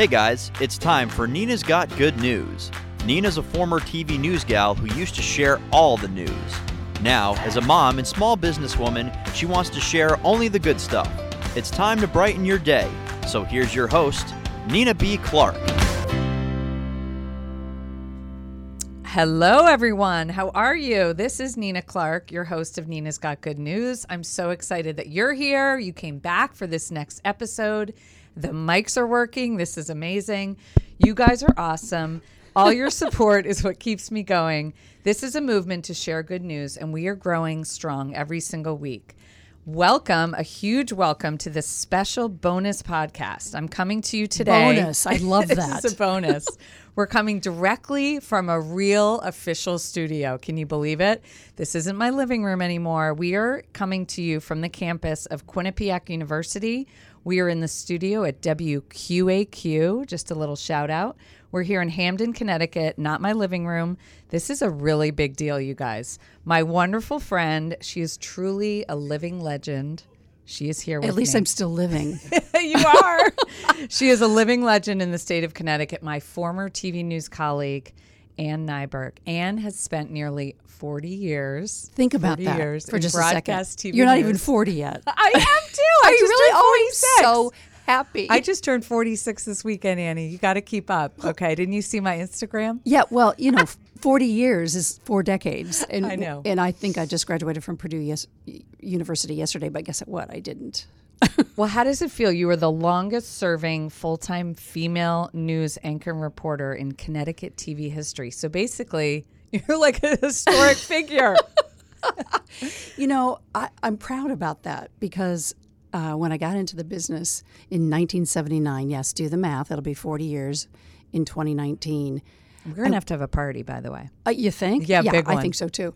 Hey guys, it's time for Nina's Got Good News. Nina's a former TV news gal who used to share all the news. Now, as a mom and small businesswoman, she wants to share only the good stuff. It's time to brighten your day. So here's your host, Nina B. Clark. Hello, everyone. How are you? This is Nina Clark, your host of Nina's Got Good News. I'm so excited that you're here. You came back for this next episode. The mics are working. This is amazing. You guys are awesome. All your support is what keeps me going. This is a movement to share good news, and we are growing strong every single week. Welcome, a huge welcome to this special bonus podcast. I'm coming to you today. Bonus. I love that. It's a bonus. We're coming directly from a real official studio. Can you believe it? This isn't my living room anymore. We are coming to you from the campus of Quinnipiac University. We are in the studio at WQAQ. Just a little shout out. We're here in Hamden, Connecticut, not my living room. This is a really big deal, you guys. My wonderful friend, she is truly a living legend. She is here with me. At least I'm still living. You are. She is a living legend in the state of Connecticut. My former TV news colleague, Ann Nyberg. Ann has spent nearly 40 years. Think about that for just a second. TV You're not news. Even 40 yet. I am too. I just really always so happy. I just turned 46 this weekend, Annie. You got to keep up. Okay. Didn't you see my Instagram? Yeah. Well, you know, 40 years is 4 decades. And, I know. And I think I just graduated from Purdue University yesterday, but guess what? I didn't. Well, how does it feel? You were the longest serving full-time female news anchor and reporter in Connecticut TV history. So basically, you're like a historic figure. You know, I'm proud about that because when I got into the business in 1979, yes, do the math, it'll be 40 years in 2019. We're going to have a party, by the way. You think? Yeah, big one. I think so, too.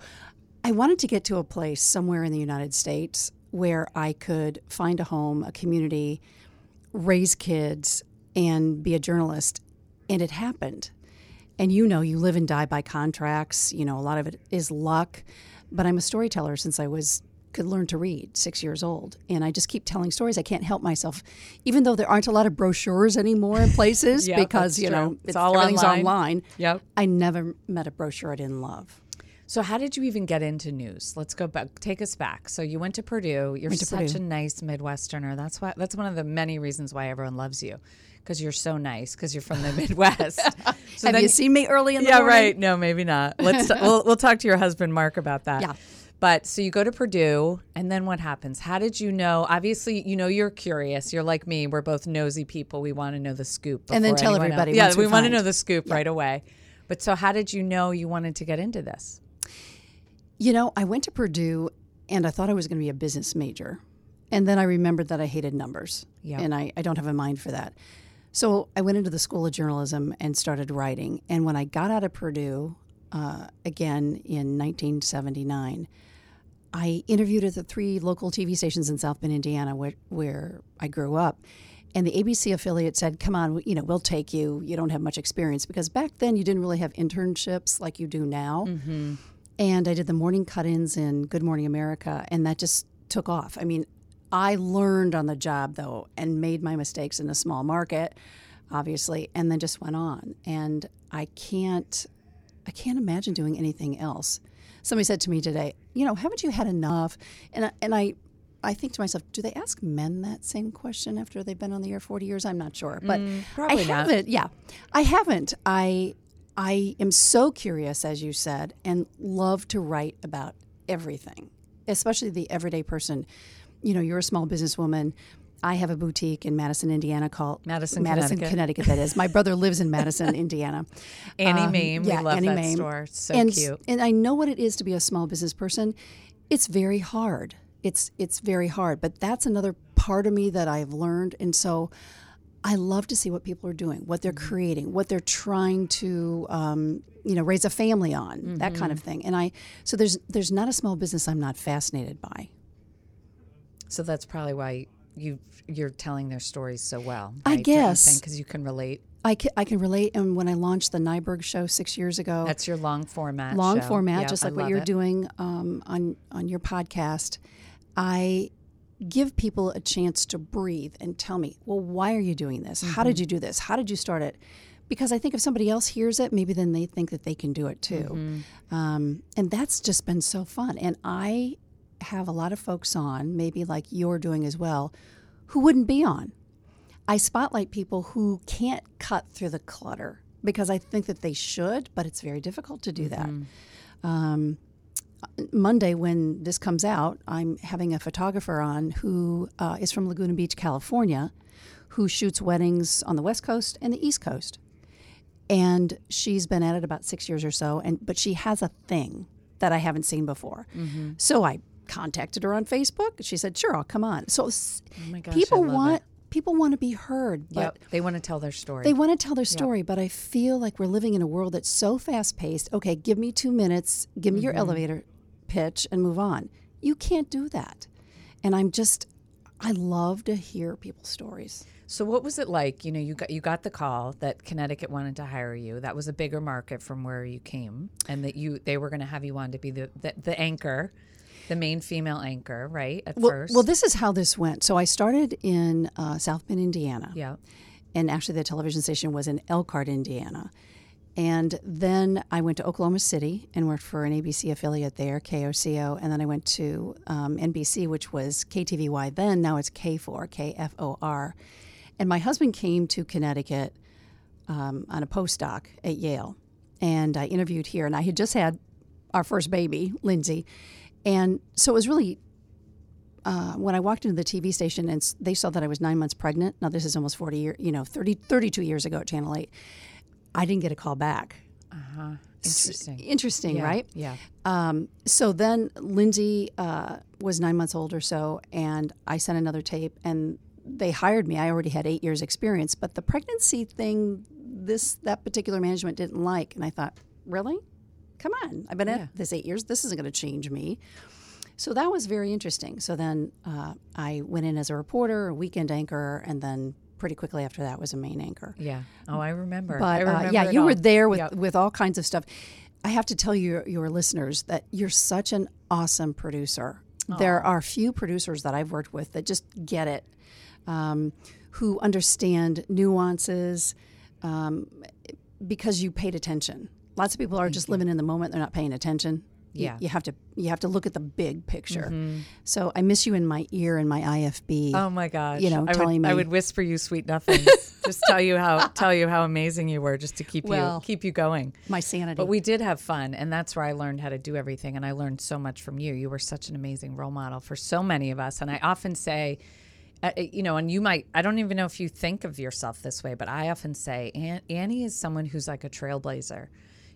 I wanted to get to a place somewhere in the United States where I could find a home, a community, raise kids, and be a journalist. And it happened. And you know, you live and die by contracts. You know, a lot of it is luck. But I'm a storyteller since I could learn to read, 6 years old. And I just keep telling stories. I can't help myself, even though there aren't a lot of brochures anymore in places because, you know, it's all everything's online. Yep. I never met a brochure I didn't love. So how did you even get into news? Let's go back. Take us back. So you went to Purdue. You're such a nice Midwesterner. That's one of the many reasons why everyone loves you, because you're so nice, because you're from the Midwest. So have you seen me early in the morning? Yeah, right. No, maybe not. We'll talk to your husband, Mark, about that. Yeah. But so you go to Purdue, and then what happens? How did you know? Obviously, you know you're curious. You're like me. We're both nosy people. We want to know the scoop. And then tell everybody. Yeah, we want to know the scoop right away. But so how did you know you wanted to get into this? You know, I went to Purdue, and I thought I was going to be a business major. And then I remembered that I hated numbers, and I don't have a mind for that. So I went into the School of Journalism and started writing. And when I got out of Purdue, again in 1979, I interviewed at the 3 local TV stations in South Bend, Indiana, where I grew up. And the ABC affiliate said, come on, we'll take you. You don't have much experience. Because back then you didn't really have internships like you do now. Mm-hmm. And I did the morning cut-ins in Good Morning America, and that just took off. I mean, I learned on the job, though, and made my mistakes in a small market, obviously, and then just went on. And I can't imagine doing anything else. Somebody said to me today, you know, haven't you had enough? And I think to myself, do they ask men that same question after they've been on the air 40 years? I'm not sure. But probably not. I haven't. I am so curious, as you said, and love to write about everything, especially the everyday person. You know, you're a small businesswoman. I have a boutique in Madison, Indiana called Madison, Connecticut. That is. My brother lives in Madison, Indiana. Annie Mame. Yeah, we love Annie that Mame. Store. So cute. And I know what it is to be a small business person. It's very hard. It's very hard. But that's another part of me that I've learned. And so I love to see what people are doing, what they're creating, what they're trying to, raise a family on, that kind of thing. And so there's not a small business I'm not fascinated by. So that's probably why you're telling their stories so well. Right? I guess. Because you can relate. I can relate. And when I launched the Nyberg show 6 years ago. That's your long format show. Just like what you're doing on your podcast. I give people a chance to breathe and tell me, well, why are you doing this? Mm-hmm. How did you do this? How did you start it? Because I think if somebody else hears it, maybe then they think that they can do it too. Mm-hmm. And that's just been so fun. And I have a lot of folks on, maybe like you're doing as well, who wouldn't be on. I spotlight people who can't cut through the clutter because I think that they should, but it's very difficult to do that. Mm-hmm. Monday, when this comes out, I'm having a photographer on who is from Laguna Beach, California, who shoots weddings on the West Coast and the East Coast. And she's been at it about 6 years or so, but she has a thing that I haven't seen before. Mm-hmm. So I contacted her on Facebook. She said, sure, I'll come on. So people want to be heard. But yep. They want to tell their story. They want to tell their story, yep. But I feel like we're living in a world that's so fast-paced. Okay, give me 2 minutes, give me your elevator pitch, and move on. You can't do that. And I love to hear people's stories. So what was it like? You know, you got the call that Connecticut wanted to hire you. That was a bigger market from where you came, and that they were going to have you on to be the anchor, the main female anchor, right? At first. Well, this is how this went. So I started in South Bend, Indiana. Yeah. And actually, the television station was in Elkhart, Indiana. And then I went to Oklahoma City and worked for an ABC affiliate there, K-O-C-O. And then I went to NBC, which was KTVY then. Now it's K-F-O-R. And my husband came to Connecticut on a postdoc at Yale. And I interviewed here. And I had just had our first baby, Lindsay. And so it was really, when I walked into the TV station and they saw that I was 9 months pregnant. Now this is almost 32 years ago at Channel 8. I didn't get a call back. Uh-huh. Interesting. Interesting, yeah. Right? Yeah. So then Lindsay was 9 months old or so, and I sent another tape, and they hired me. I already had 8 years experience, but the pregnancy thing, that particular management didn't like, and I thought, really? Come on. I've been at this 8 years. This isn't going to change me. So that was very interesting. So then I went in as a reporter, a weekend anchor, and then pretty quickly after that was a main anchor. Yeah. Oh, I remember. But you were there with all kinds of stuff. I have to tell your listeners that you're such an awesome producer. Aww. There are few producers that I've worked with that just get it, who understand nuances, because you paid attention. Lots of people are just living in the moment; they're not paying attention. Yeah, you have to look at the big picture. Mm-hmm. So I miss you in my ear and my IFB. Oh my gosh! You know, I would whisper you sweet nothings, just tell you how amazing you were, just to keep you going. My sanity. But we did have fun, and that's where I learned how to do everything. And I learned so much from you. You were such an amazing role model for so many of us. And I often say, and you might, I don't even know if you think of yourself this way, but I often say Annie is someone who's like a trailblazer.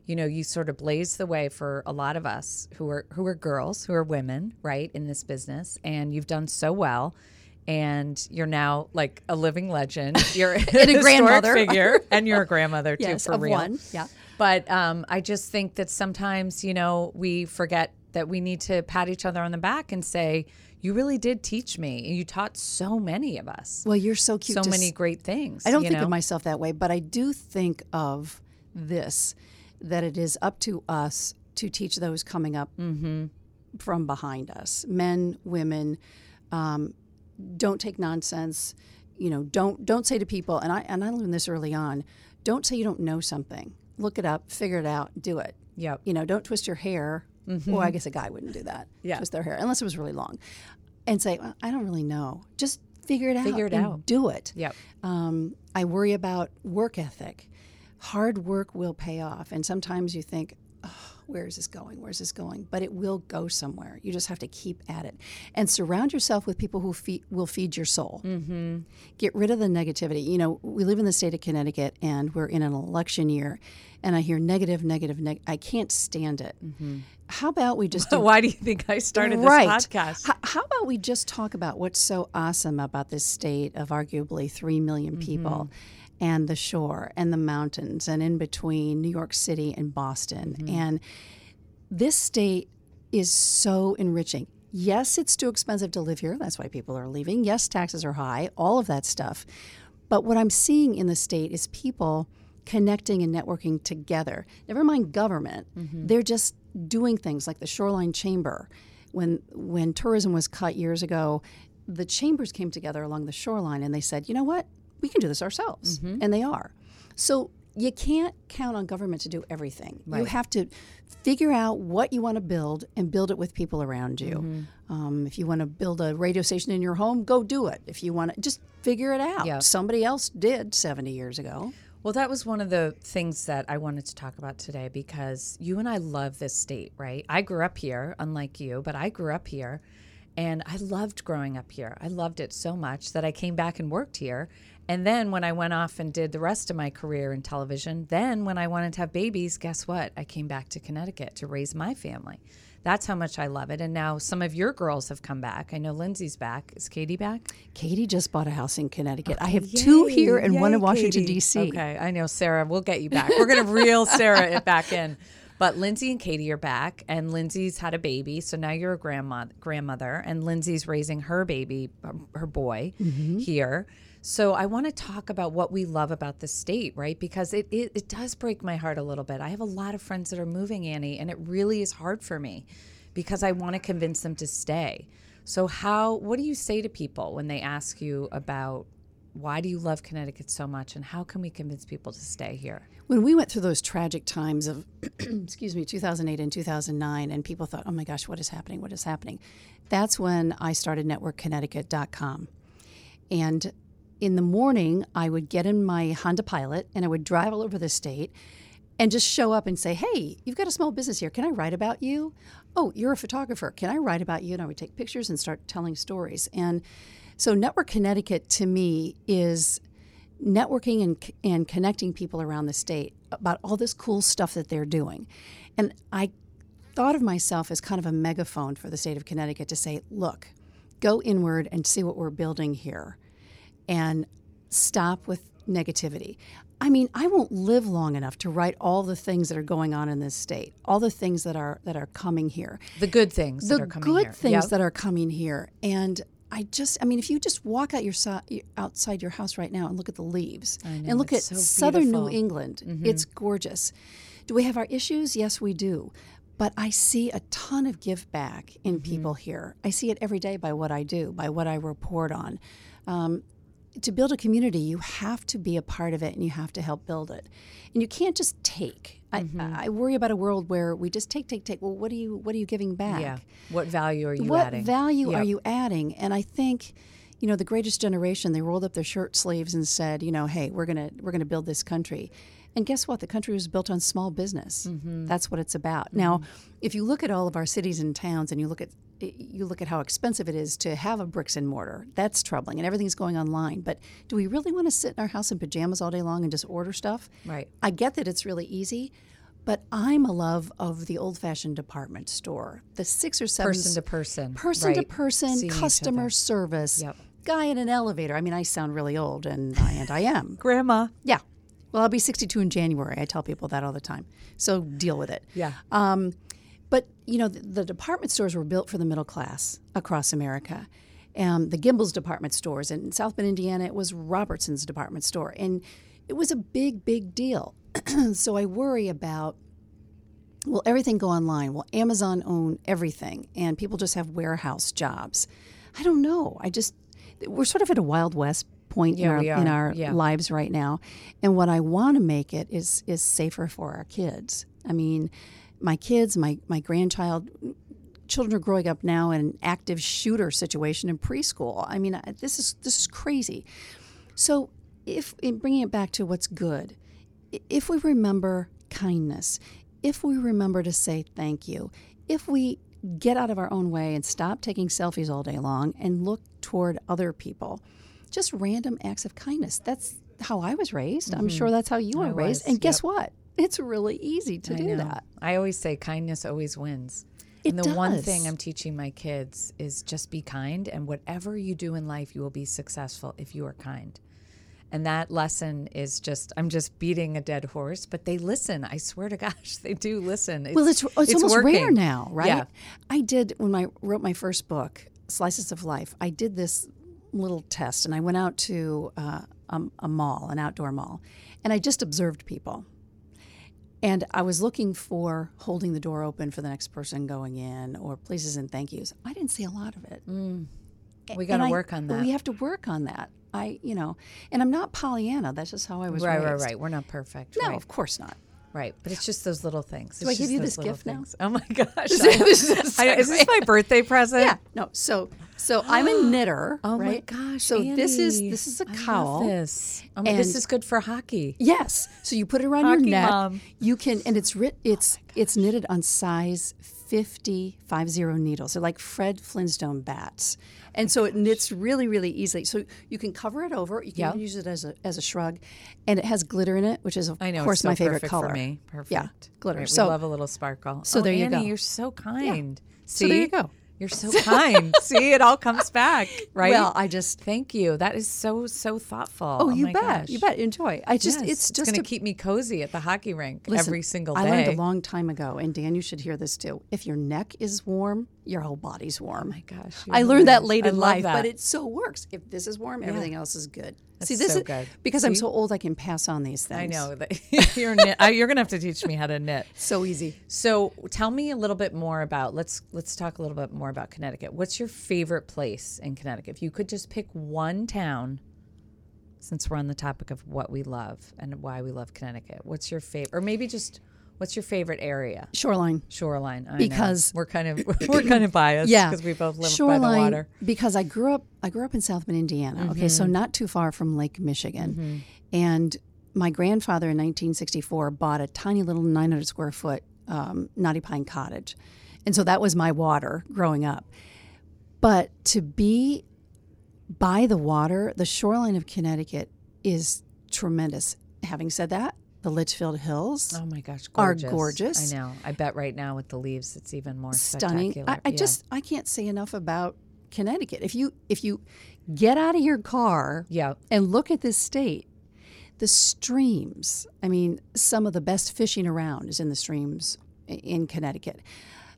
You know, you sort of blaze the way for a lot of us who are girls, who are women, right, in this business. And you've done so well. And you're now like a living legend. You're a grandmother figure, and you're a grandmother too, yes, for of real. One. Yeah. But I just think that sometimes, you know, we forget that we need to pat each other on the back and say, you really did teach me. You taught so many of us. Well, you're so cute. So many great things. I don't think of myself that way, but I do think of this, that it is up to us to teach those coming up from behind us. Men, women, don't take nonsense. You know, don't say to people, and I learned this early on, don't say you don't know something. Look it up, figure it out, do it. Yep. You know, don't twist your hair. Mm-hmm. Well, I guess a guy wouldn't do that, twist their hair, unless it was really long. And say, well, I don't really know. Just figure it out. Do it. Yep. I worry about work ethic. Hard work will pay off, and sometimes you think, oh, where is this going, but it will go somewhere. You just have to keep at it and surround yourself with people who will feed your soul. Mm-hmm. Get rid of the negativity. You know, we live in the state of Connecticut, and we're in an election year, and I hear negative. I can't stand it. Mm-hmm. How about we just why do you think I started this podcast? How about we just talk about what's so awesome about this state of arguably 3 million people, and the shore and the mountains and in between New York City and Boston. Mm-hmm. And this state is so enriching. Yes, it's too expensive to live here. That's why people are leaving. Yes, taxes are high, all of that stuff. But what I'm seeing in the state is people connecting and networking together. Never mind government. Mm-hmm. They're just doing things like the Shoreline Chamber. When tourism was cut years ago, the chambers came together along the shoreline and they said, you know what, we can do this ourselves. Mm-hmm. And they are. So you can't count on government to do everything. Right. You have to figure out what you want to build and build it with people around you. Mm-hmm. If you want to build a radio station in your home, go do it. If you want to, just figure it out. Yep. Somebody else did 70 years ago. Well, that was one of the things that I wanted to talk about today, because you and I love this state, right? I grew up here, unlike you, but I grew up here, and I loved growing up here. I loved it so much that I came back and worked here. And then when I went off and did the rest of my career in television, then when I wanted to have babies, guess what? I came back to Connecticut to raise my family. That's how much I love it. And now some of your girls have come back. I know Lindsay's back. Is Katie back? Katie just bought a house in Connecticut. Okay, I have two here and one in Washington, D.C. Okay, I know, Sarah. We'll get you back. We're going to reel Sarah back in. But Lindsay and Katie are back, and Lindsay's had a baby, so now you're a grandmother, and Lindsay's raising her baby, her boy, mm-hmm. here. So I want to talk about what we love about the state, right? Because it does break my heart a little bit. I have a lot of friends that are moving, Annie, and it really is hard for me because I want to convince them to stay. So what do you say to people when they ask you about why do you love Connecticut so much and how can we convince people to stay here? When we went through those tragic times of 2008 and 2009, and people thought, oh my gosh, what is happening? What is happening? That's when I started NetworkConnecticut.com. And in the morning, I would get in my Honda Pilot and I would drive all over the state and just show up and say, hey, you've got a small business here. Can I write about you? Oh, you're a photographer. Can I write about you? And I would take pictures and start telling stories. And so Network Connecticut to me is networking and connecting people around the state about all this cool stuff that they're doing. And I thought of myself as kind of a megaphone for the state of Connecticut to say, look, go inward and see what we're building here. And stop with negativity. I mean, I won't live long enough to write all the things that are going on in this state, all the things that are coming here. The good things that are coming here. The good things that are coming here. And if you just walk out outside your house right now and look at the leaves and look at southern New England, mm-hmm. it's gorgeous. Do we have our issues? Yes, we do. But I see a ton of give back in mm-hmm. people here. I see it every day by what I do, by what I report on. To build a community, you have to be a part of it and you have to help build it. And you can't just take. Mm-hmm. I worry about a world where we just take. Well, what are you giving back? Yeah. What value are you adding? What value are you adding? And I think, you know, the greatest generation, they rolled up their shirt sleeves and said, you know, hey, we're going to build this country. And guess what? The country was built on small business. Mm-hmm. That's what it's about. Mm-hmm. Now, if you look at all of our cities and towns and you look at how expensive it is to have a bricks and mortar, that's troubling, and everything's going online. But do we really want to sit in our house in pajamas all day long and just order stuff? Right. I get that it's really easy, but I'm a love of the old-fashioned department store, the 6 or 7 person to person, seeing customer service, guy in an elevator. I mean, I sound really old, and I am. Grandma. Yeah. Well, I'll be 62 in January. I tell people that all the time. So deal with it. Yeah. But, you know, the department stores were built for the middle class across America. The Gimbel's department stores. In South Bend, Indiana, it was Robertson's department store. And it was a big, big deal. So I worry about, will everything go online? Will Amazon own everything? And people just have warehouse jobs? I don't know. We're sort of at a Wild West point in our lives right now. And what I want to make it is safer for our kids. I mean, my kids, my grandchild, children are growing up now in an active shooter situation in preschool. I mean, this is crazy. So if in bringing it back to what's good, if we remember kindness, if we remember to say thank you, if we get out of our own way and stop taking selfies all day long and look toward other people, just random acts of kindness. That's how I was raised. Mm-hmm. I'm sure that's how you were raised. And guess what? It's really easy to do that. I always say kindness always wins. It does. One thing I'm teaching my kids is just be kind. And whatever you do in life, you will be successful if you are kind. And that lesson is I'm just beating a dead horse, but they listen. I swear to gosh, they do listen. It's almost working. Rare now, right? Yeah. When I wrote my first book, Slices of Life, I did this little test, and I went out to a mall, an outdoor mall, and I just observed people. And I was looking for holding the door open for the next person going in or pleases and thank yous. I didn't see a lot of it. Mm. We got to work on that. We have to work on that. And I'm not Pollyanna. That's just how I was raised. Right. We're not perfect. No, of course not. Right, but it's just those little things. Do I give you this gift now? Oh my gosh! Is this my birthday present? Yeah. No. So I'm a knitter. Oh my gosh! So Annie, this is a cowl. I love this. Oh my, this is good for hockey. Yes. So you put it around your neck. Mom. You can, and it's knitted on size 50 needles. They're like Fred Flintstone bats, and so it knits really, really easily. So you can cover it over. You can use it as a shrug, and it has glitter in it, which is of course my favorite color. For me, perfect. Yeah, glitter. Right, so we love a little sparkle. So there you go. Annie, you're so kind. Yeah. See? So there you go. You're so kind. See, it all comes back, right? Well, I just thank you. That is so thoughtful. Oh, you bet. Gosh. You bet. Enjoy. I just it's just going to keep me cozy at the hockey rink every single day. I learned a long time ago, and Dan, you should hear this too. If your neck is warm, your whole body's warm. Oh my gosh. I learned that late in life, but it so works. If this is warm, everything else is good. That's good. Because I'm so old, I can pass on these things. I know. You're going to have to teach me how to knit. So easy. So tell me a little bit more about, let's talk a little bit more about Connecticut. What's your favorite place in Connecticut? If you could just pick one town, since we're on the topic of what we love and why we love Connecticut, what's your favorite? Or maybe just... What's your favorite area? Shoreline. I know. We're kind of biased because we both live by the water. Because I grew up in South Bend, Indiana. Mm-hmm. Okay, so not too far from Lake Michigan. Mm-hmm. And my grandfather in 1964 bought a tiny little 900 square foot knotty pine cottage, and so that was my water growing up. But to be by the water, the shoreline of Connecticut is tremendous. Having said that, the Litchfield Hills are gorgeous. I know. I bet right now with the leaves, it's even more stunning. Spectacular. I can't say enough about Connecticut. If you get out of your car and look at this state, the streams, I mean, some of the best fishing around is in the streams in Connecticut.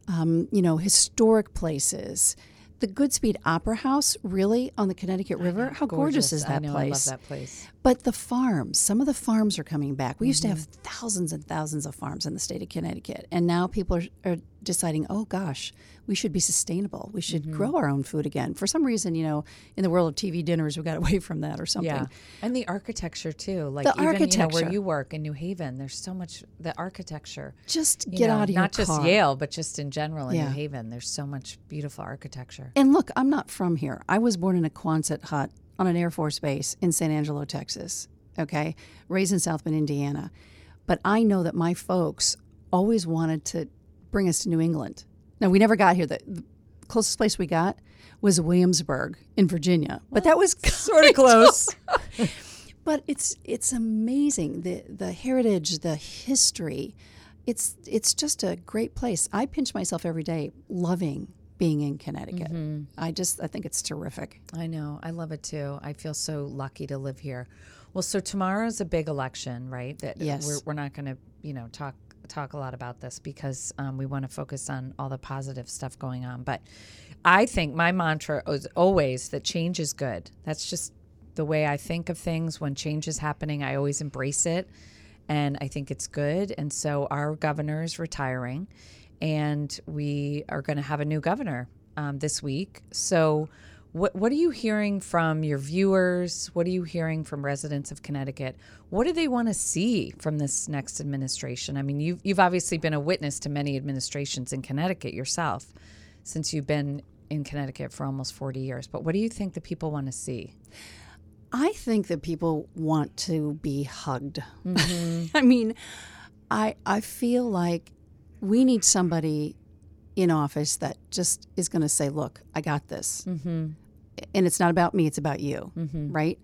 Historic places. The Goodspeed Opera House, really, on the Connecticut River. How gorgeous is that place? I love that place. But the farms, some of the farms are coming back. We used to have thousands and thousands of farms in the state of Connecticut. And now people are deciding, oh, gosh, we should be sustainable. We should grow our own food again. For some reason, in the world of TV dinners, we got away from that or something. Yeah. And the architecture, too. Like the architecture. Where you work in New Haven, there's so much, the architecture. Just get out of your car. Not just Yale, but just in general in New Haven, there's so much beautiful architecture. And look, I'm not from here. I was born in a Quonset hut on an Air Force base in San Angelo, Texas, okay? Raised in South Bend, Indiana. But I know that my folks always wanted to bring us to New England. Now, we never got here. The closest place we got was Williamsburg in Virginia. But that was sort of close. But it's amazing, the heritage, the history. It's just a great place. I pinch myself every day loving being in Connecticut. Mm-hmm. I think it's terrific. I know. I love it too. I feel so lucky to live here. Well, so tomorrow's a big election, right? We're not going to, talk a lot about this because we want to focus on all the positive stuff going on. But I think my mantra is always that change is good. That's just the way I think of things. When change is happening, I always embrace it. And I think it's good. And so our governor is retiring. And we are going to have a new governor this week. So what are you hearing from your viewers? What are you hearing from residents of Connecticut? What do they want to see from this next administration? I mean, you've obviously been a witness to many administrations in Connecticut yourself since you've been in Connecticut for almost 40 years. But what do you think the people want to see? I think that people want to be hugged. Mm-hmm. I mean, I feel like we need somebody in office that just is going to say, look, I got this. Mm-hmm. And it's not about me, it's about you, mm-hmm. right?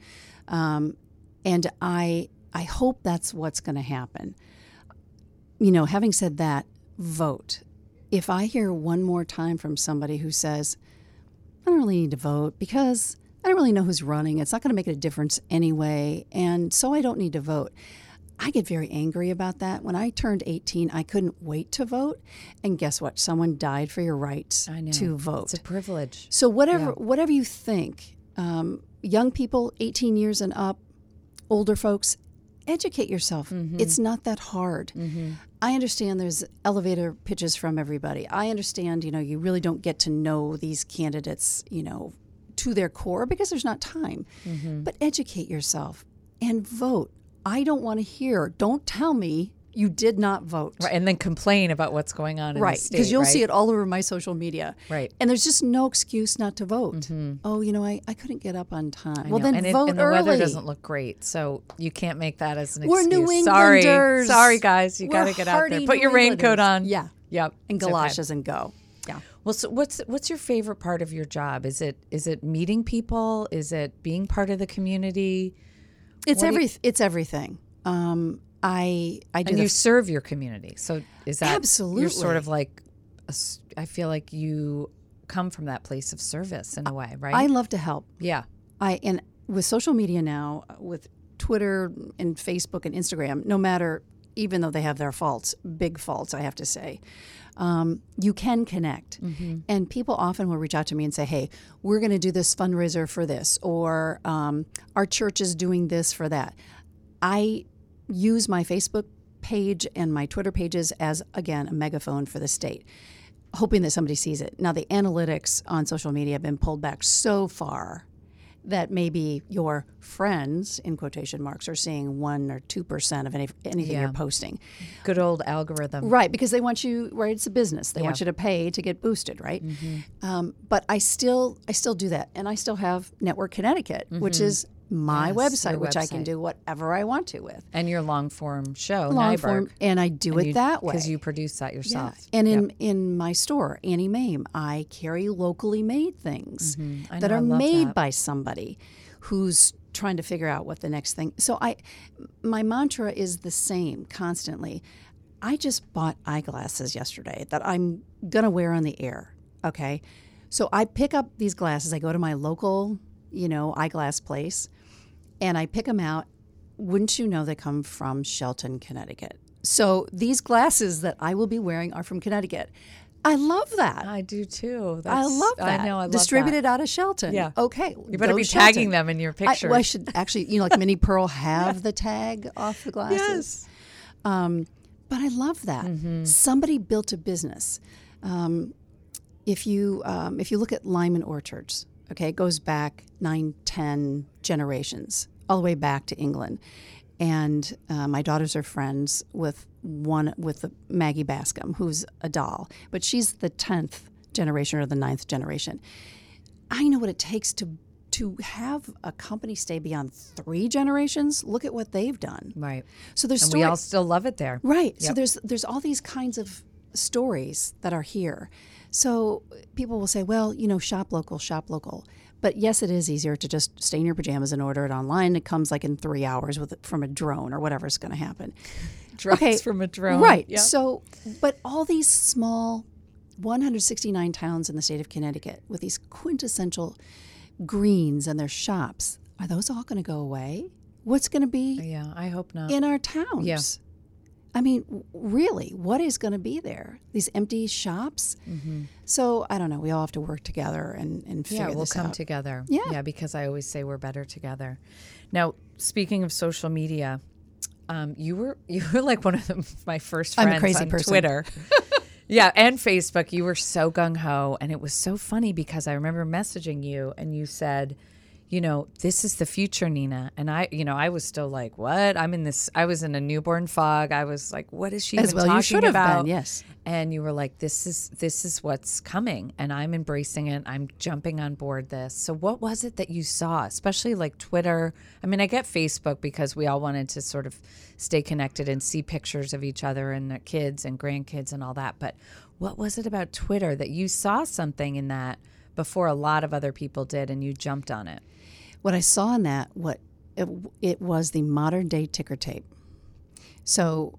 And I hope that's what's going to happen. Having said that, vote. If I hear one more time from somebody who says, I don't really need to vote because I don't really know who's running, it's not going to make a difference anyway, and so I don't need to vote. I get very angry about that. When I turned 18, I couldn't wait to vote. And guess what? Someone died for your rights to vote. It's a privilege. So whatever you think, young people, 18 years and up, older folks, educate yourself. Mm-hmm. It's not that hard. Mm-hmm. I understand there's elevator pitches from everybody. I understand, you really don't get to know these candidates, to their core because there's not time. Mm-hmm. But educate yourself and vote. I don't want to hear, don't tell me you did not vote. Right, and then complain about what's going on in the state. Because you'll see it all over my social media. Right. And there's just no excuse not to vote. Mm-hmm. Oh, you know, I couldn't get up on time. Well, then vote early. And the weather doesn't look great, so you can't make that as an excuse. We're New Englanders. Sorry, guys. You got to get out there. Put your raincoat on. Yeah. Yep. And galoshes and go. Yeah. Well, so what's your favorite part of your job? Is it meeting people? Is it being part of the community? It's everything. You serve your community. So is that absolutely? You're sort of like, I feel like you come from that place of service in a way, right? I love to help. Yeah. And with social media now, with Twitter and Facebook and Instagram, no matter, even though they have their faults, big faults, I have to say, you can connect. Mm-hmm. And people often will reach out to me and say, hey, we're going to do this fundraiser for this, or our church is doing this for that. I use my Facebook page and my Twitter pages as, again, a megaphone for the state, hoping that somebody sees it. Now, the analytics on social media have been pulled back so far that maybe your friends, in quotation marks, are seeing 1 or 2% of anything you're posting. Good old algorithm. Right, because they want you, right, it's a business. They want you to pay to get boosted, right? Mm-hmm. But I still do that, and I still have Network Connecticut, mm-hmm. which is my website, which I can do whatever I want to with. And your long-form show, Nyberg. And I do it that way. Because you produce that yourself. Yeah. And in my store, Annie Mame, I carry locally made things that are made by somebody who's trying to figure out what the next thing. So my mantra is the same constantly. I just bought eyeglasses yesterday that I'm going to wear on the air, okay? So I pick up these glasses. I go to my local, eyeglass place. And I pick them out. Wouldn't you know they come from Shelton, Connecticut? So these glasses that I will be wearing are from Connecticut. I love that. I do too. I love that. I know. I love distributed that. Out of Shelton. Yeah. Okay. You better be Shelton. Tagging them in your picture. I should actually. Like Minnie Pearl have the tag off the glasses. Yes. But I love that. Mm-hmm. Somebody built a business. If you look at Lyman Orchards. Okay, it goes back 9-10 generations, all the way back to England. And my daughters are friends with Maggie Bascom, who's a doll. But she's the 10th generation or the 9th generation. I know what it takes to have a company stay beyond 3 generations. Look at what they've done. Right. So there's we all still love it there. Right. Yep. So there's all these kinds of stories that are here. So people will say, well, shop local, shop local. But yes, it is easier to just stay in your pajamas and order it online. It comes like in 3 hours from a drone or whatever's going to happen. Drops from a drone. Right. Yep. So, but all these small 169 towns in the state of Connecticut with these quintessential greens and their shops, are those all going to go away? What's going to be I hope not. In our towns? Yeah. I mean, really, what is going to be there? These empty shops? Mm-hmm. So, I don't know. We all have to work together and figure this out. Yeah, we'll come together. Yeah. Yeah, because I always say we're better together. Now, speaking of social media, you were like one of my first friends on Twitter. Yeah, and Facebook. You were so gung-ho, and it was so funny because I remember messaging you, and you said, this is the future, Nina. And I was still like, what? I was in a newborn fog. I was like, what is she even talking about? As well you should have been, yes. And you were like, this is what's coming. And I'm embracing it. I'm jumping on board this. So what was it that you saw, especially like Twitter? I mean, I get Facebook because we all wanted to sort of stay connected and see pictures of each other and their kids and grandkids and all that. But what was it about Twitter that you saw something in that before a lot of other people did and you jumped on it? What I saw in that, it was the modern-day ticker tape. So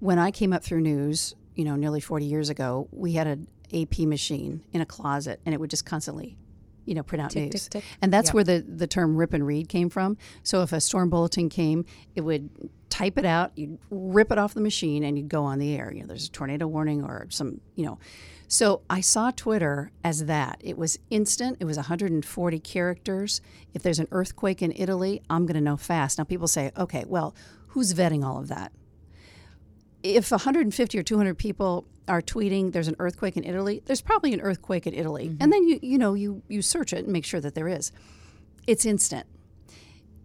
when I came up through news, nearly 40 years ago, we had an AP machine in a closet, and it would just constantly, print out tick, news. Tick, tick. And that's where the term rip and read came from. So if a storm bulletin came, it would type it out, you'd rip it off the machine, and you'd go on the air. There's a tornado warning or some, So I saw Twitter as that. It was instant. It was 140 characters. If there's an earthquake in Italy, I'm going to know fast. Now, people say, okay, well, who's vetting all of that? If 150 or 200 people are tweeting there's an earthquake in Italy, there's probably an earthquake in Italy. Mm-hmm. And then you search it and make sure that there is. It's instant.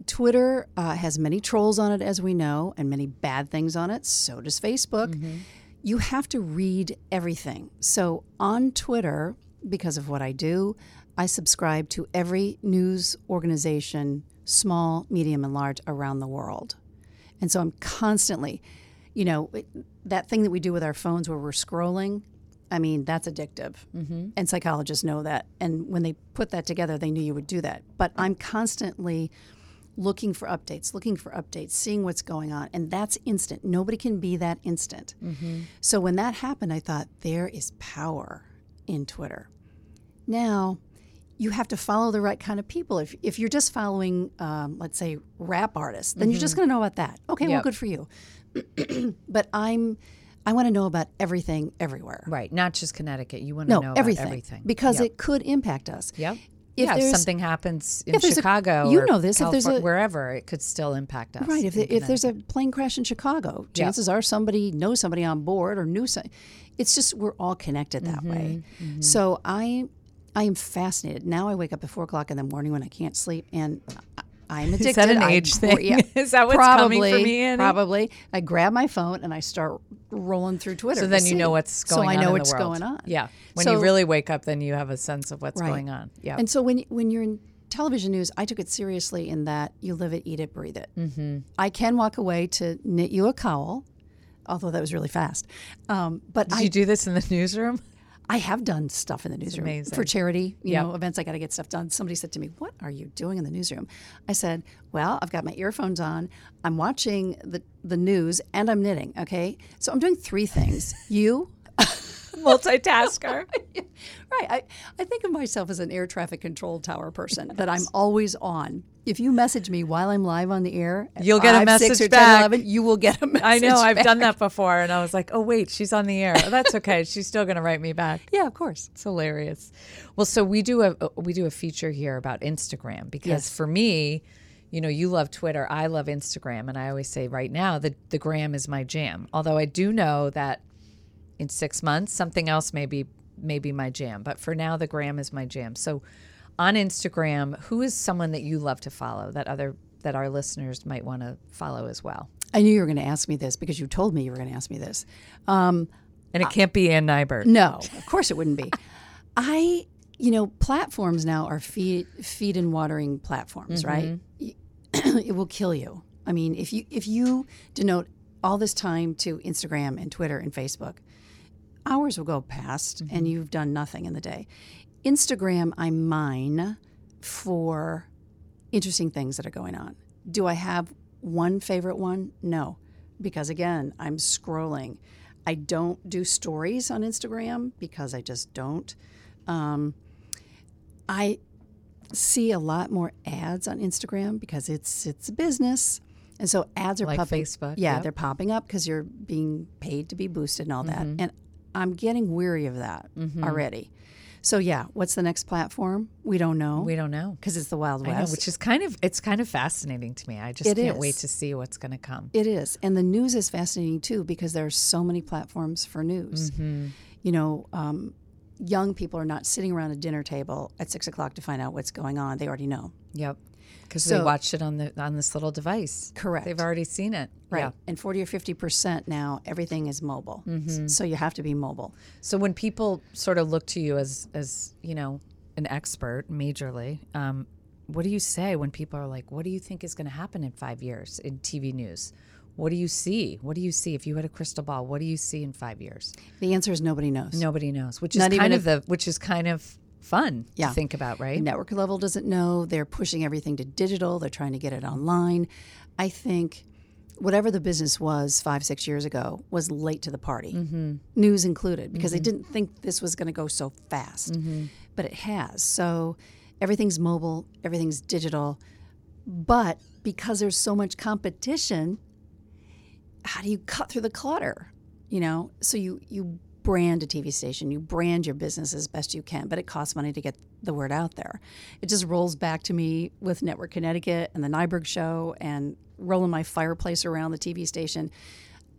Twitter has many trolls on it, as we know, and many bad things on it. So does Facebook. Mm-hmm. You have to read everything. So on Twitter, because of what I do, I subscribe to every news organization, small, medium, and large, around the world. And so I'm constantly, that thing that we do with our phones where we're scrolling, I mean, that's addictive. Mm-hmm. And psychologists know that. And when they put that together, they knew you would do that. But I'm constantly looking for updates, seeing what's going on. And that's instant. Nobody can be that instant. Mm-hmm. So when that happened, I thought, there is power in Twitter. Now, you have to follow the right kind of people. If you're just following, let's say, rap artists, then mm-hmm. you're just going to know about that. Okay, yep. Well, good for you. But I want to know about everything everywhere. Right, not just Connecticut. You want to know everything, about everything. Because yep. it could impact us. Yep. If something happens in Chicago wherever, it could still impact us. Right. If there's a plane crash in Chicago, chances are somebody knows somebody on board or knew something. It's just we're all connected that mm-hmm, way. Mm-hmm. So I am fascinated. Now I wake up at 4 o'clock in the morning when I can't sleep, and I'm addicted. Is that an age thing? Yeah. Is that what's coming for me, Annie? Probably. I grab my phone and I start rolling through Twitter. So then you know what's going on in the world. So I know what's going on. Yeah. When you really wake up, then you have a sense of what's going on. Yeah. And so when you're in television news, I took it seriously in that you live it, eat it, breathe it. Mm-hmm. I can walk away to knit you a cowl, although that was really fast. But did you do this in the newsroom? I have done stuff in the newsroom for charity, events. I got to get stuff done. Somebody said to me, "What are you doing in the newsroom?" I said, "Well, I've got my earphones on. I'm watching the news and I'm knitting. Okay, so I'm doing three things. You, multitasker, right? I think of myself as an air traffic control tower person. Yes. That I'm always on. If you message me while I'm live on the air, you'll get a message 6 or 10, back. 11, you will get a message. I know. I've done that before, and I was like, "Oh wait, she's on the air. Oh, that's okay. She's still going to write me back." Yeah, of course. It's hilarious. Well, so we do a feature here about Instagram because for me, you love Twitter, I love Instagram, and I always say right now the gram is my jam. Although I do know that in 6 months something else may be my jam, but for now the gram is my jam. So on Instagram, who is someone that you love to follow that our listeners might want to follow as well? I knew you were going to ask me this because you told me you were going to ask me this. And it can't be Ann Nyberg. No, of course it wouldn't be. Platforms now are feed and watering platforms, right? It will kill you. I mean, if you denote all this time to Instagram and Twitter and Facebook, hours will go past and you've done nothing in the day. Instagram, I mine for interesting things that are going on. Do I have one favorite one? No, because again, I'm scrolling. I don't do stories on Instagram because I just don't. I see a lot more ads on Instagram because it's a business. And so ads are like popping. Facebook. Yeah, they're popping up because you're being paid to be boosted and all that. And I'm getting weary of that already. So yeah, what's the next platform? We don't know. Because it's the Wild West. I know, which is kind of fascinating to me. I just can't wait to see what's going to come. It is. And the news is fascinating too because there are so many platforms for news. Mm-hmm. Young people are not sitting around a dinner table at 6 o'clock to find out what's going on. They already know. Yep. Because they watched it on this little device. Correct. They've already seen it. Right. Yeah. And 40 or 50% now, everything is mobile. Mm-hmm. So you have to be mobile. So when people sort of look to you as an expert majorly, what do you say when people are like, what do you think is going to happen in 5 years in TV news? What do you see? What do you see? If you had a crystal ball, what do you see in 5 years? The answer is nobody knows. Nobody knows, which is kind of fun to think about, right? The network level doesn't know. They're pushing everything to digital. They're trying to get it online. I think whatever the business was 5-6 years ago was late to the party, news included, because they didn't think this was going to go so fast. Mm-hmm. But it has. So everything's mobile. Everything's digital. But because there's so much competition, how do you cut through the clutter? So you brand a TV station, you brand your business as best you can, but it costs money to get the word out there. It just rolls back to me with Network Connecticut and the Nyberg show and rolling my fireplace around the TV station.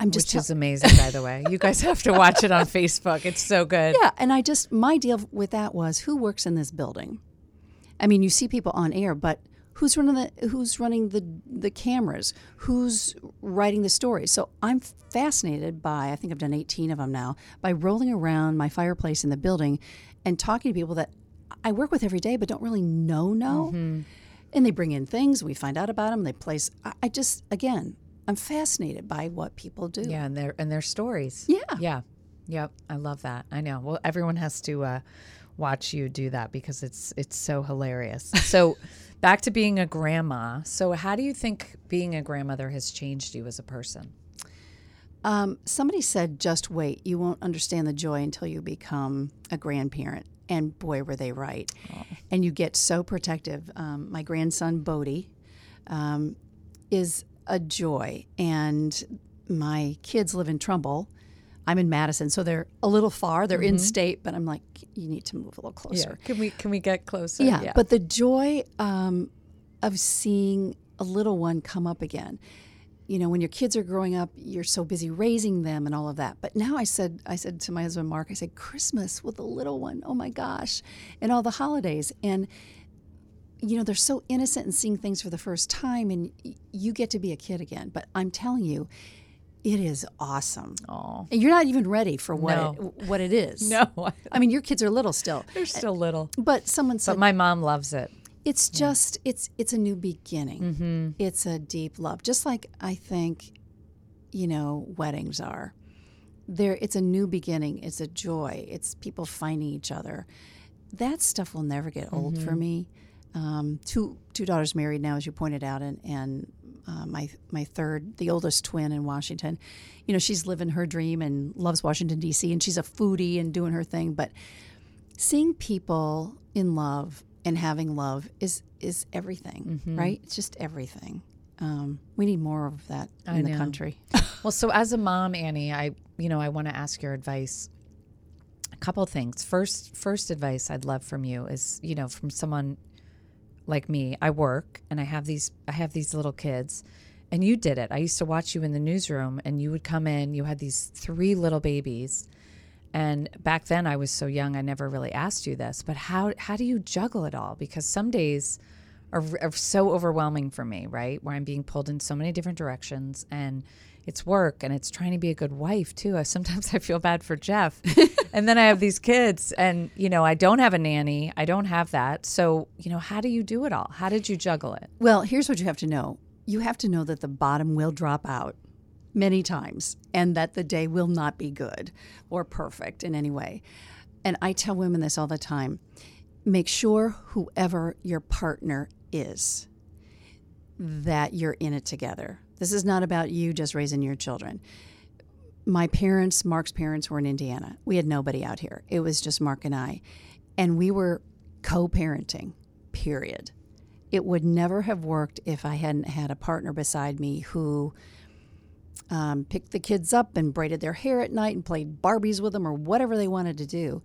Which is amazing, by the way. You guys have to watch it on Facebook. It's so good. Yeah, and I just, my deal with that was, who works in this building? I mean, you see people on air, but who's running the cameras? Who's writing the stories? So I'm fascinated by, I think I've done 18 of them now, by rolling around my fireplace in the building and talking to people that I work with every day but don't really know. Mm-hmm. And they bring in things, we find out about them, they place, I just, again, I'm fascinated by what people do. Yeah, and their stories. Yeah. Yeah. Yep. I love that. I know. Well, everyone has to watch you do that because it's so hilarious. So back to being a grandma. So how do you think being a grandmother has changed you as a person? Somebody said, just wait. You won't understand the joy until you become a grandparent. And boy, were they right. Oh. And you get so protective. My grandson, Bodie, is a joy. And my kids live in Trumbull. I'm in Madison, so they're a little far. They're in state, but I'm like, you need to move a little closer. Yeah. Can we get closer? Yeah, yeah. But the joy of seeing a little one come up again. You know, when your kids are growing up, you're so busy raising them and all of that. But now I said to my husband, Mark, I said, Christmas with a little one, oh my gosh, and all the holidays. And you know, they're so innocent and seeing things for the first time, and you get to be a kid again. But I'm telling you, it is awesome. Aww. And you're not even ready for what it is. No. I mean, your kids are little still. They're still little. But someone said... But my mom loves it. It's just, it's a new beginning. Mm-hmm. It's a deep love. Just like I think, you know, weddings are. It's a new beginning. It's a joy. It's people finding each other. That stuff will never get old for me. Two daughters married now, as you pointed out, and my third, the oldest twin in Washington, you know, she's living her dream and loves Washington, D.C., and she's a foodie and doing her thing. But seeing people in love and having love is everything, right? It's just everything. We need more of that in the country. Well, so as a mom, Annie, I want to ask your advice. A couple things. First advice I'd love from you is, you know, from someone like me, I work and I have these little kids, and you did it. I used to watch you in the newsroom, and you would come in. You had these three little babies, and back then I was so young. I never really asked you this, but how do you juggle it all? Because some days are so overwhelming for me, right? Where I'm being pulled in so many different directions, and it's work, and it's trying to be a good wife too. Sometimes I feel bad for Jeff. And then I have these kids, and, you know, I don't have a nanny. I don't have that. So, you know, how do you do it all? How did you juggle it? Well, here's what you have to know. You have to know that the bottom will drop out many times and that the day will not be good or perfect in any way. And I tell women this all the time. Make sure whoever your partner is, that you're in it together. This is not about you just raising your children. My parents, Mark's parents, were in Indiana. We had nobody out here. It was just Mark and I. And we were co-parenting, period. It would never have worked if I hadn't had a partner beside me who picked the kids up and braided their hair at night and played Barbies with them or whatever they wanted to do.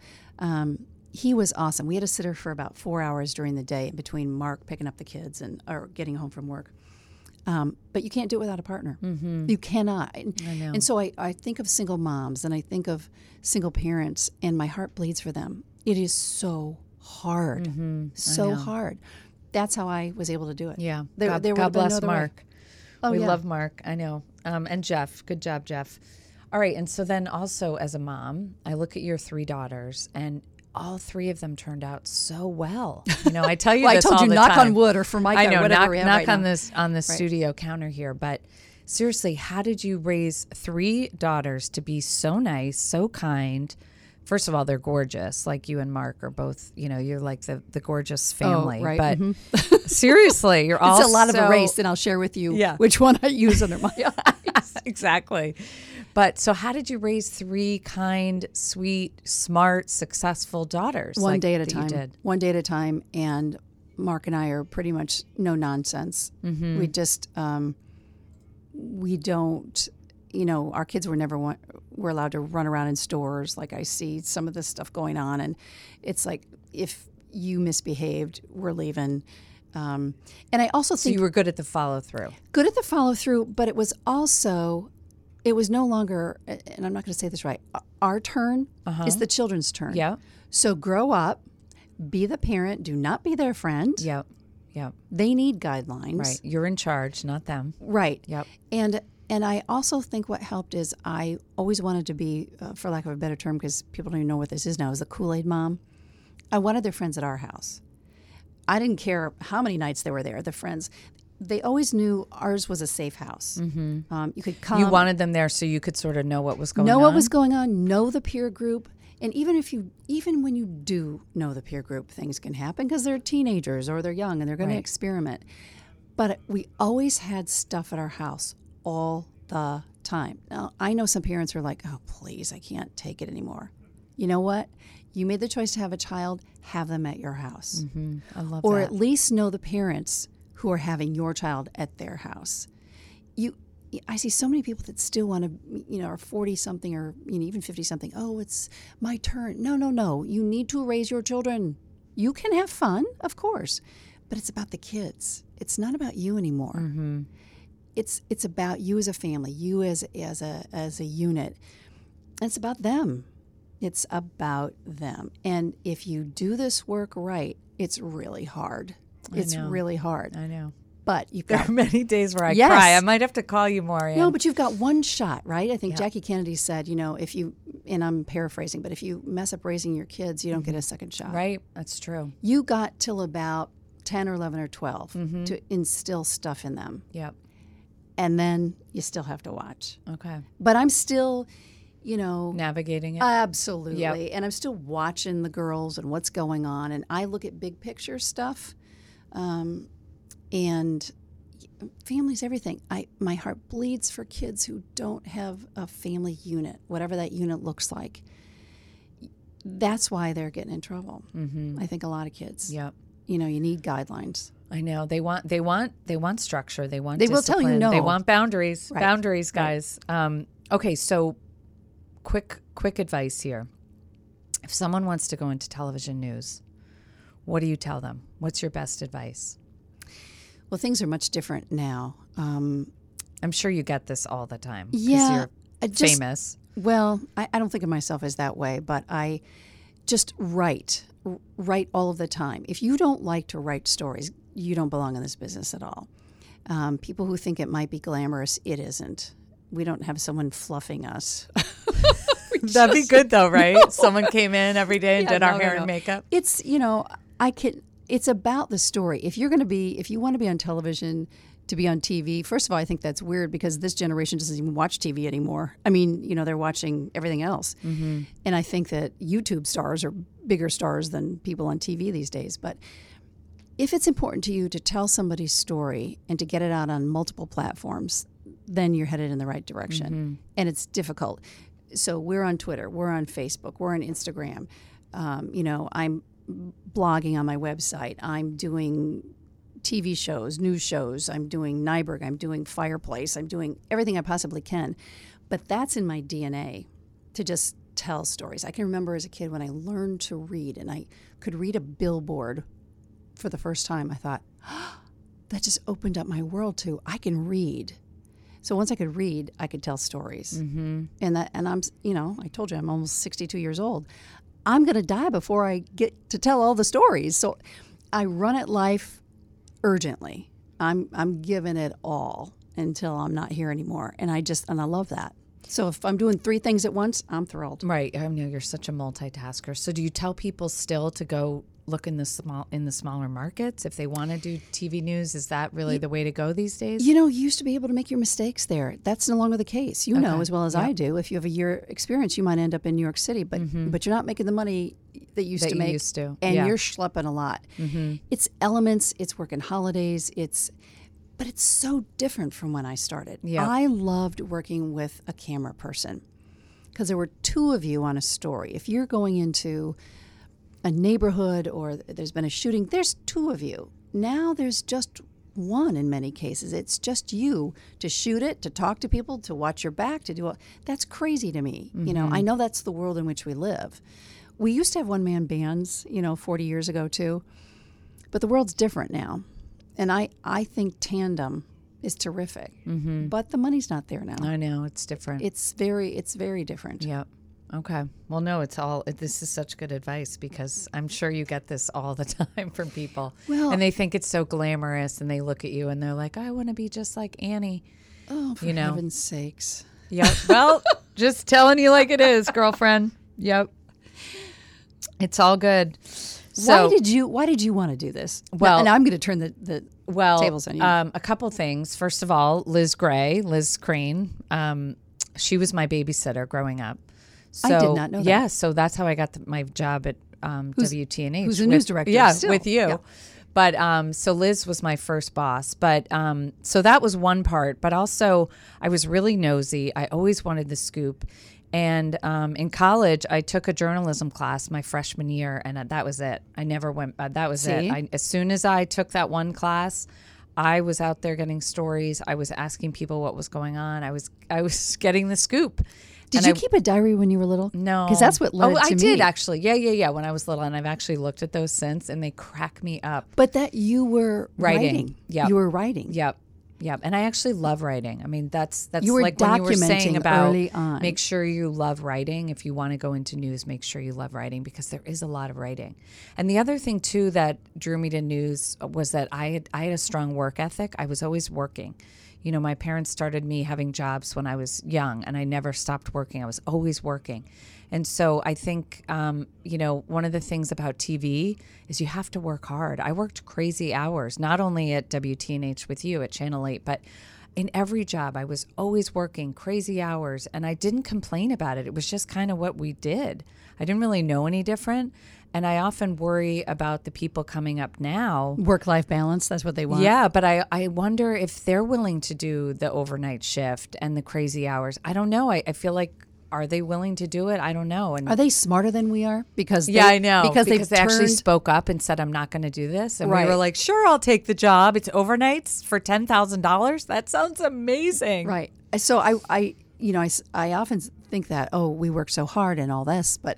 He was awesome. We had a sitter for about 4 hours during the day between Mark picking up the kids or getting home from work. But you can't do it without a partner. Mm-hmm. You cannot. I know. And so I think of single moms and I think of single parents, and my heart bleeds for them. It is so hard. Mm-hmm. So hard. That's how I was able to do it. Yeah. God bless Mark. Oh, we love Mark. I know. And Jeff. Good job, Jeff. All right. And so then also as a mom, I look at your three daughters, and all three of them turned out so well. You know, I tell you this all the time. I told you, knock on wood or formica, I know, whatever knock, we have knock right on now. on this studio counter here. But seriously, how did you raise three daughters to be so nice, so kind? First of all, they're gorgeous. Like, you and Mark are both, you know, you're like the gorgeous family. Oh, right. But seriously, you're all... It's a lot of a race, and I'll share with you which one I use under my eyes. Exactly. But so how did you raise three kind, sweet, smart, successful daughters? One day at a time. One day at a time. And Mark and I are pretty much no nonsense. Mm-hmm. We just, we don't... You know, our kids were allowed to run around in stores. Like, I see some of this stuff going on, and it's like, if you misbehaved, we're leaving. And I also think you were good at the follow through. Good at the follow through, but it was also it was no longer, and I'm not going to say this right, our turn. It's the children's turn. Yeah. So grow up, be the parent, do not be their friend. Yep. Yep. They need guidelines. Right. You're in charge, not them. Right. Yep. And I also think what helped is I always wanted to be, for lack of a better term, because people don't even know what this is now, is the Kool-Aid mom. I wanted their friends at our house. I didn't care how many nights they were there, the friends. They always knew ours was a safe house. Mm-hmm. You could come. You wanted them there so you could sort of know what was going on. Know what was going on, know the peer group. And even when you do know the peer group, things can happen because they're teenagers or they're young and they're going to experiment. But we always had stuff at our house all the time. Now, I know some parents are like, oh, please, I can't take it anymore. You know what? You made the choice to have a child, have them at your house. Mm-hmm. I love that. Or at least know the parents who are having your child at their house. I see so many people that still want to, are 40-something or even 50-something. Oh, it's my turn. No. You need to raise your children. You can have fun, of course, but it's about the kids. It's not about you anymore. Mm-hmm. It's about you as a family, you as a unit. And it's about them. It's about them. And if you do this work right, it's really hard. I know. But you've got... There are many days where I cry. I might have to call you more. No, but you've got one shot, right? I think Jackie Kennedy said, if you, and I'm paraphrasing, but if you mess up raising your kids, you don't get a second shot. Right. That's true. You got till about 10 or 11 or 12 to instill stuff in them. Yep. And then you still have to watch. Okay. But I'm still, navigating it. Absolutely. Yep. And I'm still watching the girls and what's going on. And I look at big picture stuff. And family's everything. My heart bleeds for kids who don't have a family unit, whatever that unit looks like. That's why they're getting in trouble. Mm-hmm. I think a lot of kids. Yep. You need guidelines. I know they want structure. They want. They discipline. Will tell you no. They want boundaries. Right. Boundaries, guys. Right. Okay, so quick advice here. If someone wants to go into television news, what do you tell them? What's your best advice? Well, things are much different now. I'm sure you get this all the time. Yeah, you're famous. Well, I don't think of myself as that way, but I just write all of the time. If you don't like to write stories, you don't belong in this business at all. People who think it might be glamorous, it isn't. We don't have someone fluffing us. That'd be good though, right? No. Someone came in every day and did our hair and makeup. It's, it's about the story. If you want to be on television, to be on TV, first of all, I think that's weird because this generation doesn't even watch TV anymore. I mean, they're watching everything else. Mm-hmm. And I think that YouTube stars are bigger stars than people on TV these days. But if it's important to you to tell somebody's story and to get it out on multiple platforms, then you're headed in the right direction. Mm-hmm. And it's difficult. So we're on Twitter, we're on Facebook, we're on Instagram. I'm blogging on my website. I'm doing TV shows, news shows. I'm doing Nyberg. I'm doing Fireplace. I'm doing everything I possibly can. But that's in my DNA to just tell stories. I can remember as a kid when I learned to read and I could read a billboard for the first time. I thought, that just opened up my world to I can read. So once I could read, I could tell stories. Mm-hmm. And I'm, I told you I'm almost 62 years old. I'm going to die before I get to tell all the stories. So I run at life urgently. I'm giving it all until I'm not here anymore. And I love that. So if I'm doing three things at once, I'm thrilled. Right. I know you're such a multitasker. So do you tell people still to go look in the smaller markets if they want to do TV news? Is that really the way to go these days? You used to be able to make your mistakes there. That's no longer the case. You know as well as I do. If you have a year experience, you might end up in New York City, but you're not making the money that you used to make. And you're schlepping a lot. Mm-hmm. It's elements. It's working holidays. But it's so different from when I started. Yep. I loved working with a camera person because there were two of you on a story. If you're going into a neighborhood or there's been a shooting, there's two of you. Now there's just one in many cases. It's just you to shoot it, to talk to people, to watch your back, to do all. That's crazy to me. Mm-hmm. I know that's the world in which we live. We used to have one-man bands, 40 years ago too. But the world's different now. And I think tandem is terrific. Mm-hmm. But the money's not there now. I know. It's different. It's very different. Yep. Okay. Well, no, this is such good advice, because I'm sure you get this all the time from people. Well, and they think it's so glamorous, and they look at you and they're like, I want to be just like Annie. Oh, for heaven's sakes. Yep. Well, just telling you like it is, girlfriend. Yep. It's all good. So, why did you want to do this? Well, and I'm going to turn the tables on you. A couple things. First of all, Liz Crane, she was my babysitter growing up. So, I did not know that. Yeah, so that's how I got my job at WTNH. Who's the news director. Yeah, still. With you. Yeah. But so Liz was my first boss. But so that was one part. But also, I was really nosy. I always wanted the scoop. And in college, I took a journalism class my freshman year, and that was it. I never went. That was it. As soon as I took that one class, I was out there getting stories. I was asking people what was going on. I was getting the scoop. Did you keep a diary when you were little? No. Because that's what led to me. I did, actually. Yeah, when I was little. And I've actually looked at those since, and they crack me up. But that you were writing. Yep. You were writing. Yep. Yeah, and I actually love writing. I mean, that's like when you were saying about early on. Make sure you love writing. If you want to go into news, make sure you love writing, because there is a lot of writing. And the other thing, too, that drew me to news was that I had a strong work ethic. I was always working. You know, my parents started me having jobs when I was young, and I never stopped working. I was always working. And so I think, you know, one of the things about TV is you have to work hard. I worked crazy hours, not only at WTNH with you at Channel 8, but in every job I was always working crazy hours, and I didn't complain about it. It was just kind of what we did. I didn't really know any different. And I often worry about the people coming up now. Work-life balance, that's what they want. Yeah, but I wonder if they're willing to do the overnight shift and the crazy hours. I don't know. I feel like, are they willing to do it? I don't know. And are they smarter than we are? Because I know. Because they actually spoke up and said, I'm not going to do this. And we were like, sure, I'll take the job. It's overnights for $10,000. That sounds amazing. Right. So I often think that, oh, we work so hard and all this. But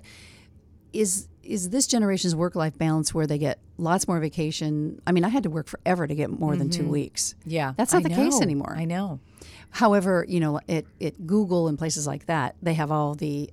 is this generation's work-life balance where they get lots more vacation? I mean, I had to work forever to get more than 2 weeks. Yeah. That's not the case anymore. I know. However, you know, at Google and places like that, they have all the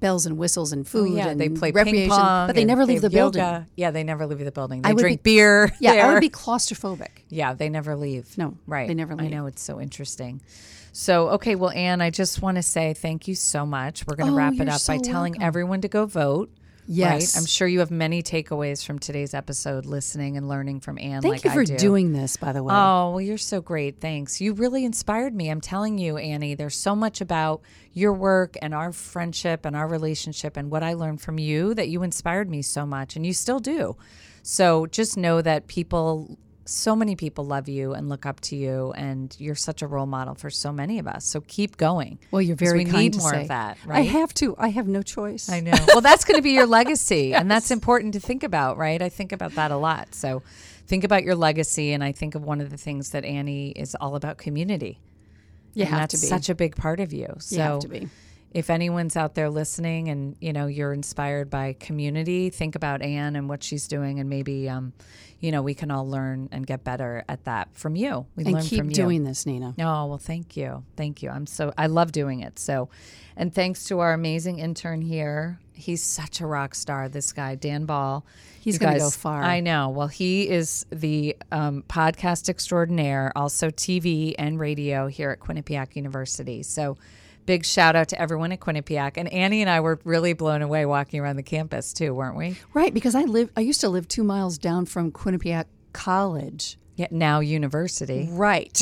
bells and whistles and food. Oh, yeah, and they play recreation, ping pong, but they never leave the building. Yoga. Yeah, they never leave the building. They drink beer. Yeah, there. I would be claustrophobic. Yeah, they never leave. No, right. They never leave. I know, it's so interesting. So, okay, well, Ann, I just want to say thank you so much. We're going to wrap it up by telling everyone to go vote. Yes. Right? I'm sure you have many takeaways from today's episode, listening and learning from Ann. Thank you for doing this, by the way. Oh, well, you're so great. Thanks. You really inspired me. I'm telling you, Annie, there's so much about your work and our friendship and our relationship and what I learned from you that you inspired me so much, and you still do. So just know that so many people love you and look up to you, and you're such a role model for so many of us. So keep going. Well, you're very kind. We need more of that, right? I have to. I have no choice. I know. Well, that's going to be your legacy, yes. And that's important to think about, right? I think about that a lot. So think about your legacy, and I think of one of the things that Annie is all about, community. You and have that's to be. Such a big part of you. So you have to be. If anyone's out there listening and, you know, you're inspired by community, think about Ann and what she's doing, and maybe, you know, we can all learn and get better at that from you. We learn from you. And keep doing this, Nina. Oh, well, thank you. Thank you. I love doing it. So, and thanks to our amazing intern here. He's such a rock star, this guy, Dan Ball. He's going to go far. I know. Well, he is the podcast extraordinaire, also TV and radio here at Quinnipiac University. So, big shout out to everyone at Quinnipiac. And Annie and I were really blown away walking around the campus too, weren't we? Right, because I used to live 2 miles down from Quinnipiac College. Yeah, now university. Right.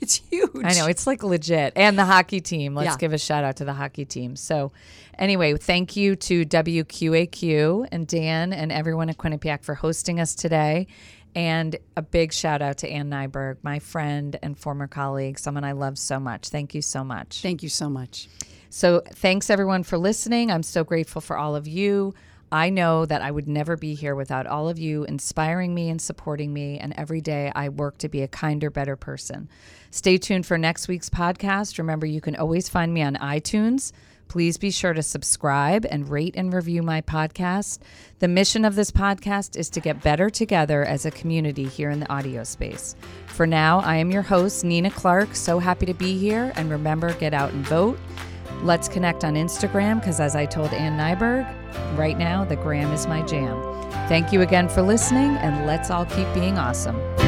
It's huge. I know, it's like legit. And the hockey team. Let's give a shout out to the hockey team. So anyway, thank you to WQAQ and Dan and everyone at Quinnipiac for hosting us today. And a big shout out to Ann Nyberg, my friend and former colleague, someone I love so much. Thank you so much. Thank you so much. So thanks, everyone, for listening. I'm so grateful for all of you. I know that I would never be here without all of you inspiring me and supporting me. And every day I work to be a kinder, better person. Stay tuned for next week's podcast. Remember, you can always find me on iTunes. Please be sure to subscribe and rate and review my podcast. The mission of this podcast is to get better together as a community here in the audio space. For now, I am your host, Nina Clark. So happy to be here. And remember, get out and vote. Let's connect on Instagram because, as I told Ann Nyberg, right now the gram is my jam. Thank you again for listening, and let's all keep being awesome.